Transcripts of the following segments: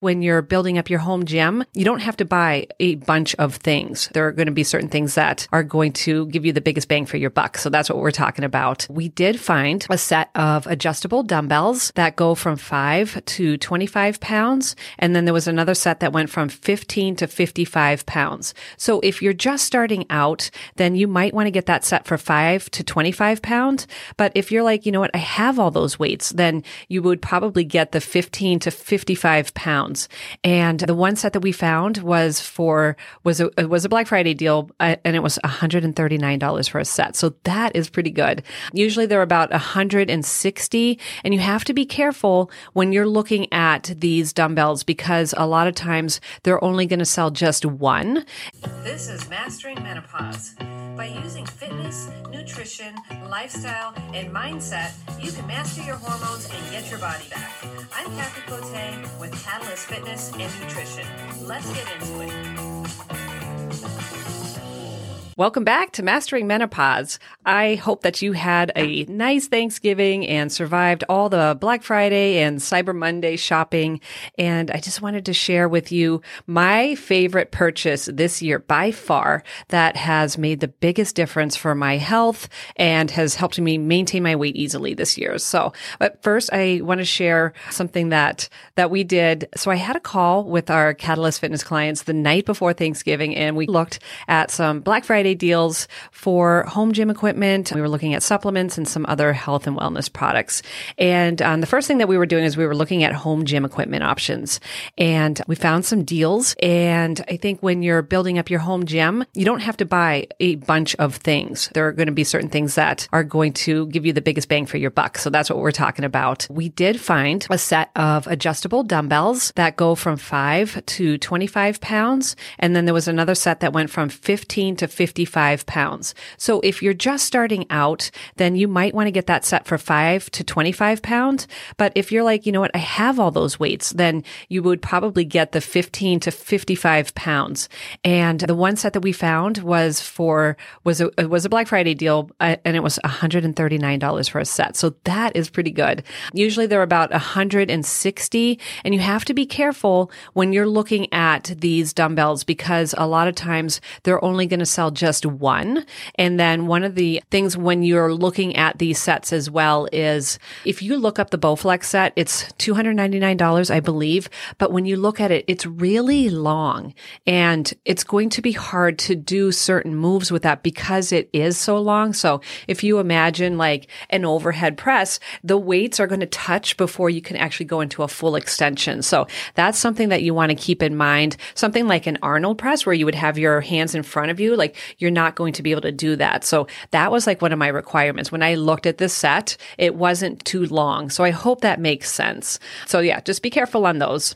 when you're building up your home gym, you don't have to buy a bunch of things. There are going to be certain things that are going to give you the biggest bang for your buck. So that's what we're talking about. We did find a set of adjustable dumbbells that go from 5 to 25 pounds. And then there was another set that went from 15 to 55 pounds. So if you're just starting out, then you might want to get that set for 5 to 25 pounds. But if you're like, you know what, I have all those weights, then you would probably get the 15 to 55 pounds. And the one set that we found was a Black Friday deal, and it was $139 for a set. So that is pretty good. Usually they're about $160, and you have to be careful when you're looking at these dumbbells because a lot of times they're only going to sell just one. This is Mastering Menopause. By using fitness, nutrition, lifestyle, and mindset, you can master your hormones and get your body back. I'm Kathy Coté with Catalyst Fitness and Nutrition. Let's get into it. Welcome back to Mastering Menopause. I hope that you had a nice Thanksgiving and survived all the Black Friday and Cyber Monday shopping. And I just wanted to share with you my favorite purchase this year by far that has made the biggest difference for my health and has helped me maintain my weight easily this year. So, but first I want to share something that we did. So I had a call with our Catalyst Fitness clients the night before Thanksgiving, and we looked at some Black Friday deals for home gym equipment. We were looking at supplements and some other health and wellness products. And the first thing that we were doing is we were looking at home gym equipment options. And we found some deals. And I think when you're building up your home gym, you don't have to buy a bunch of things. There are going to be certain things that are going to give you the biggest bang for your buck. So that's what we're talking about. We did find a set of adjustable dumbbells that go from 5 to 25 pounds. And then there was another set that went from 15 to 55 pounds. So if you're just starting out, then you might want to get that set for 5 to 25 pounds. But if you're like, you know what, I have all those weights, then you would probably get the 15 to 55 pounds. And the one set that we found was a Black Friday deal, and it was $139 for a set. So that is pretty good. Usually they're about $160, and you have to be careful when you're looking at these dumbbells because a lot of times they're only going to sell just one. And then one of the things when you're looking at these sets as well is if you look up the Bowflex set, it's $299, I believe. But when you look at it, it's really long and it's going to be hard to do certain moves with that because it is so long. So if you imagine like an overhead press, the weights are going to touch before you can actually go into a full extension. So that's something that you want to keep in mind. Something like an Arnold press where you would have your hands in front of you, like you're not going to be able to do that. So that was like one of my requirements. When I looked at this set, it wasn't too long. So I hope that makes sense. So yeah, just be careful on those.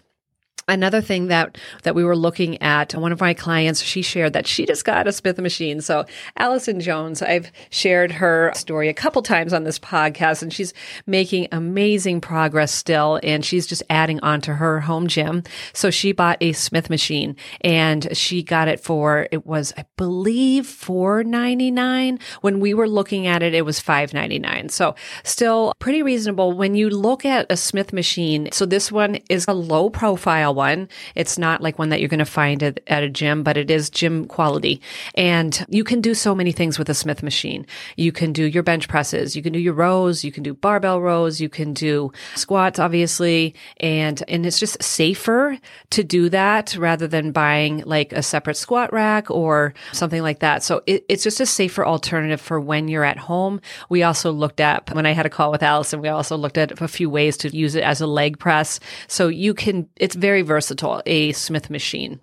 Another thing that we were looking at, one of my clients, she shared that she just got a Smith machine. So Allison Jones, I've shared her story a couple times on this podcast, and she's making amazing progress still, and she's just adding on to her home gym. So she bought a Smith machine, and she got it for, it was, I believe, $4.99. When we were looking at it, it was $5.99. So still pretty reasonable. When you look at a Smith machine, so this one is a low profile one. It's not like one that you're going to find at a gym, but it is gym quality. And you can do so many things with a Smith machine. You can do your bench presses, you can do your rows, you can do barbell rows, you can do squats, obviously. And it's just safer to do that rather than buying like a separate squat rack or something like that. So it's just a safer alternative for when you're at home. We also looked at, when I had a call with Allison, we also looked at a few ways to use it as a leg press. So it's very versatile, a Smith machine.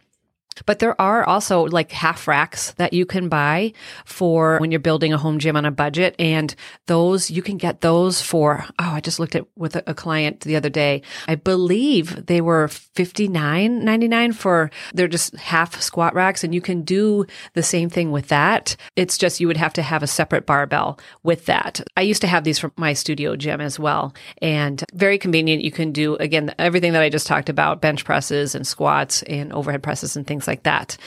But there are also like half racks that you can buy for when you're building a home gym on a budget. And those, you can get those for, I just looked at with a client the other day. I believe they were $59.99 for, they're just half squat racks. And you can do the same thing with that. It's just, you would have to have a separate barbell with that. I used to have these from my studio gym as well. And very convenient. You can do, again, everything that I just talked about, bench presses and squats and overhead presses and things like that.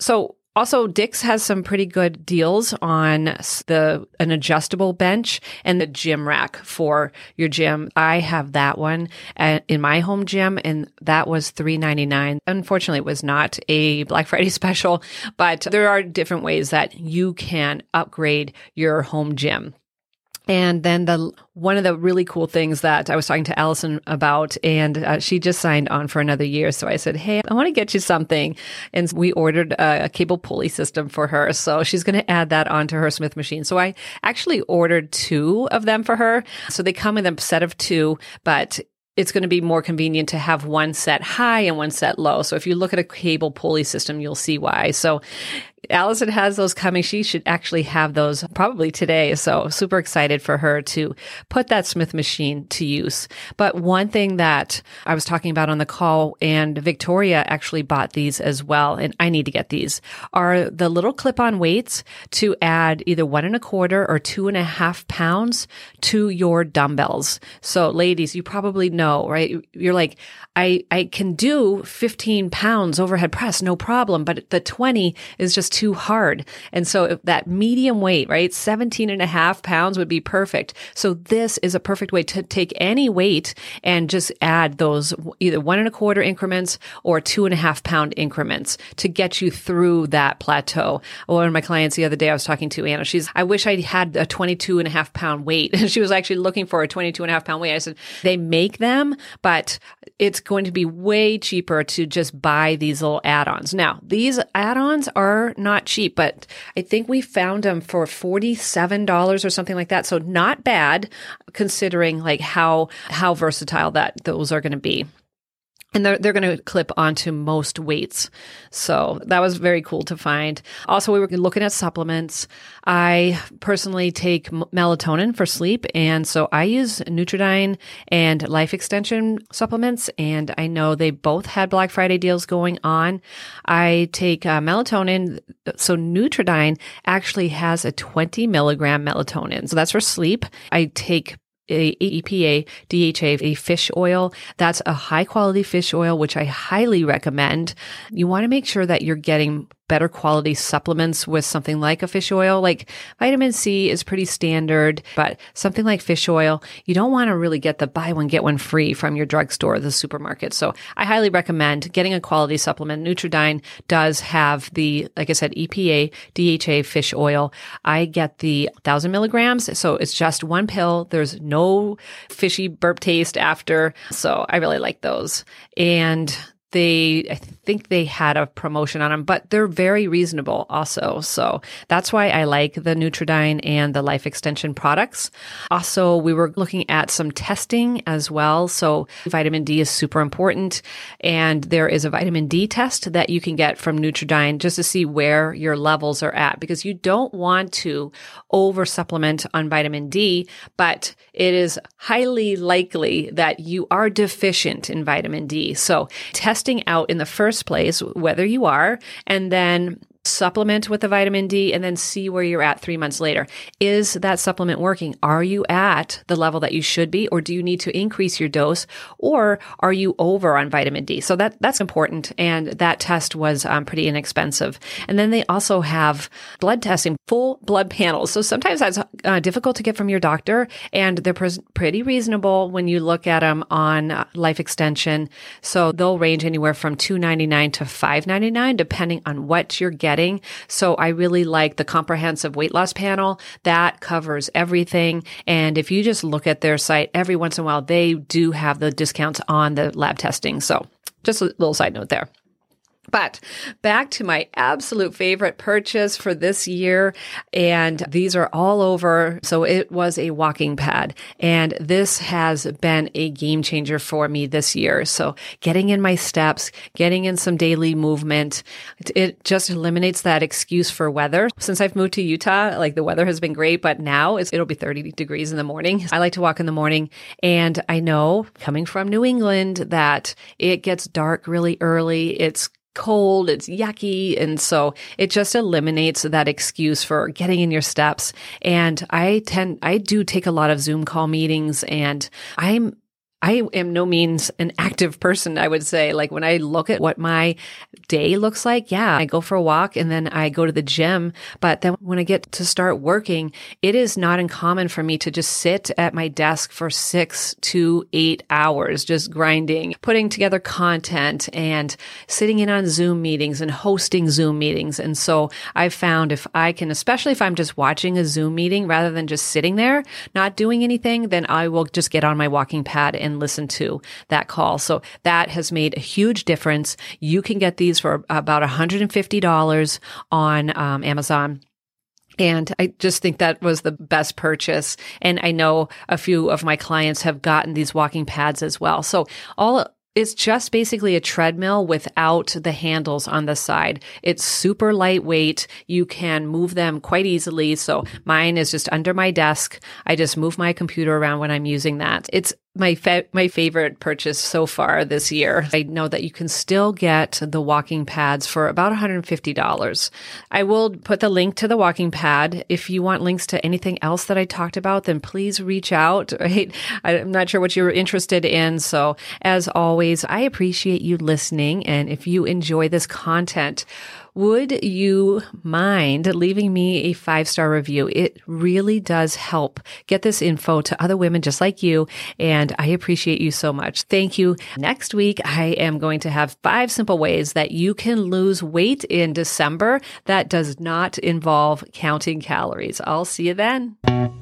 So Also, Dick's has some pretty good deals on an adjustable bench and the gym rack for your gym. I have that one in my home gym, and that was $3.99. Unfortunately, it was not a Black Friday special, but there are different ways that you can upgrade your home gym. And then one of the really cool things that I was talking to Allison about, and she just signed on for another year. So I said, hey, I want to get you something. And we ordered a cable pulley system for her. So she's going to add that onto her Smith machine. So I actually ordered two of them for her. So they come in a set of two, but it's going to be more convenient to have one set high and one set low. So if you look at a cable pulley system, you'll see why. So Allison has those coming. She should actually have those probably today. So super excited for her to put that Smith machine to use. But one thing that I was talking about on the call, and Victoria actually bought these as well, and I need to get these, are the little clip-on weights to add either 1 1/4 or 2.5 pounds to your dumbbells. So ladies, you probably know, right? You're like, I can do 15 pounds overhead press, no problem, but the 20 is just too hard. And so if that medium weight, right, 17.5 pounds would be perfect. So this is a perfect way to take any weight and just add those either 1 1/4 increments or 2.5 pound increments to get you through that plateau. One of my clients the other day I was talking to, Anna, I wish I had a 22.5 pound weight. She was actually looking for a 22.5 pound weight. I said, they make them, but it's going to be way cheaper to just buy these little add-ons. Now, these add-ons are not cheap, but I think we found them for $47 or something like that. So not bad, considering like how versatile that those are going to be. And they're going to clip onto most weights. So that was very cool to find. Also, we were looking at supplements. I personally take melatonin for sleep. And so I use Nutridyne and Life Extension supplements. And I know they both had Black Friday deals going on. I take melatonin. So Nutridyne actually has a 20 milligram melatonin. So that's for sleep. I take a EPA DHA, a fish oil. That's a high quality fish oil, which I highly recommend. You want to make sure that you're getting better quality supplements with something like a fish oil. Like vitamin C is pretty standard, but something like fish oil, you don't want to really get the buy one, get one free from your drugstore or the supermarket. So I highly recommend getting a quality supplement. Nutridyne does have the, like I said, EPA, DHA fish oil. I get the 1,000 milligrams. So it's just one pill. There's no fishy burp taste after. So I really like those. And I think they had a promotion on them, but they're very reasonable also. So that's why I like the Nutridyne and the Life Extension products. Also, we were looking at some testing as well. So vitamin D is super important. And there is a vitamin D test that you can get from Nutridyne just to see where your levels are at, because you don't want to over supplement on vitamin D, but it is highly likely that you are deficient in vitamin D. So testing out in the first place whether you are, and then supplement with the vitamin D, and then see where you're at 3 months later. Is that supplement working? Are you at the level that you should be, or do you need to increase your dose, or are you over on vitamin D? So that's important, and that test was pretty inexpensive. And then they also have blood testing, full blood panels. So sometimes that's difficult to get from your doctor, and they're pretty reasonable when you look at them on Life Extension. So they'll range anywhere from $2.99 to $5.99, depending on what you're getting. So I really like the comprehensive weight loss panel that covers everything. And if you just look at their site, every once in a while, they do have the discounts on the lab testing. So just a little side note there. But back to my absolute favorite purchase for this year, and these are all over. So it was a walking pad, and this has been a game changer for me this year. So getting in my steps, getting in some daily movement, it just eliminates that excuse for weather. Since I've moved to Utah, like the weather has been great, but now it'll be 30 degrees in the morning. I like to walk in the morning, and I know coming from New England that it gets dark really early. It's cold, it's yucky. And so it just eliminates that excuse for getting in your steps. And I do take a lot of Zoom call meetings, and I'm I am no means an active person, I would say. Like when I look at what my day looks like, yeah, I go for a walk and then I go to the gym. But then when I get to start working, it is not uncommon for me to just sit at my desk for 6 to 8 hours, just grinding, putting together content and sitting in on Zoom meetings and hosting Zoom meetings. And so I've found if I can, especially if I'm just watching a Zoom meeting rather than just sitting there, not doing anything, then I will just get on my walking pad and listen to that call. So that has made a huge difference. You can get these for about $150 on Amazon. And I just think that was the best purchase. And I know a few of my clients have gotten these walking pads as well. So it's just basically a treadmill without the handles on the side. It's super lightweight. You can move them quite easily. So mine is just under my desk. I just move my computer around when I'm using that. It's my favorite purchase so far this year. I know that you can still get the walking pads for about $150. I will put the link to the walking pad. If you want links to anything else that I talked about, then please reach out, right? I'm not sure what you're interested in. So as always, I appreciate you listening. And if you enjoy this content, would you mind leaving me a 5-star review? It really does help get this info to other women just like you, and I appreciate you so much. Thank you. Next week, I am going to have 5 simple ways that you can lose weight in December that does not involve counting calories. I'll see you then.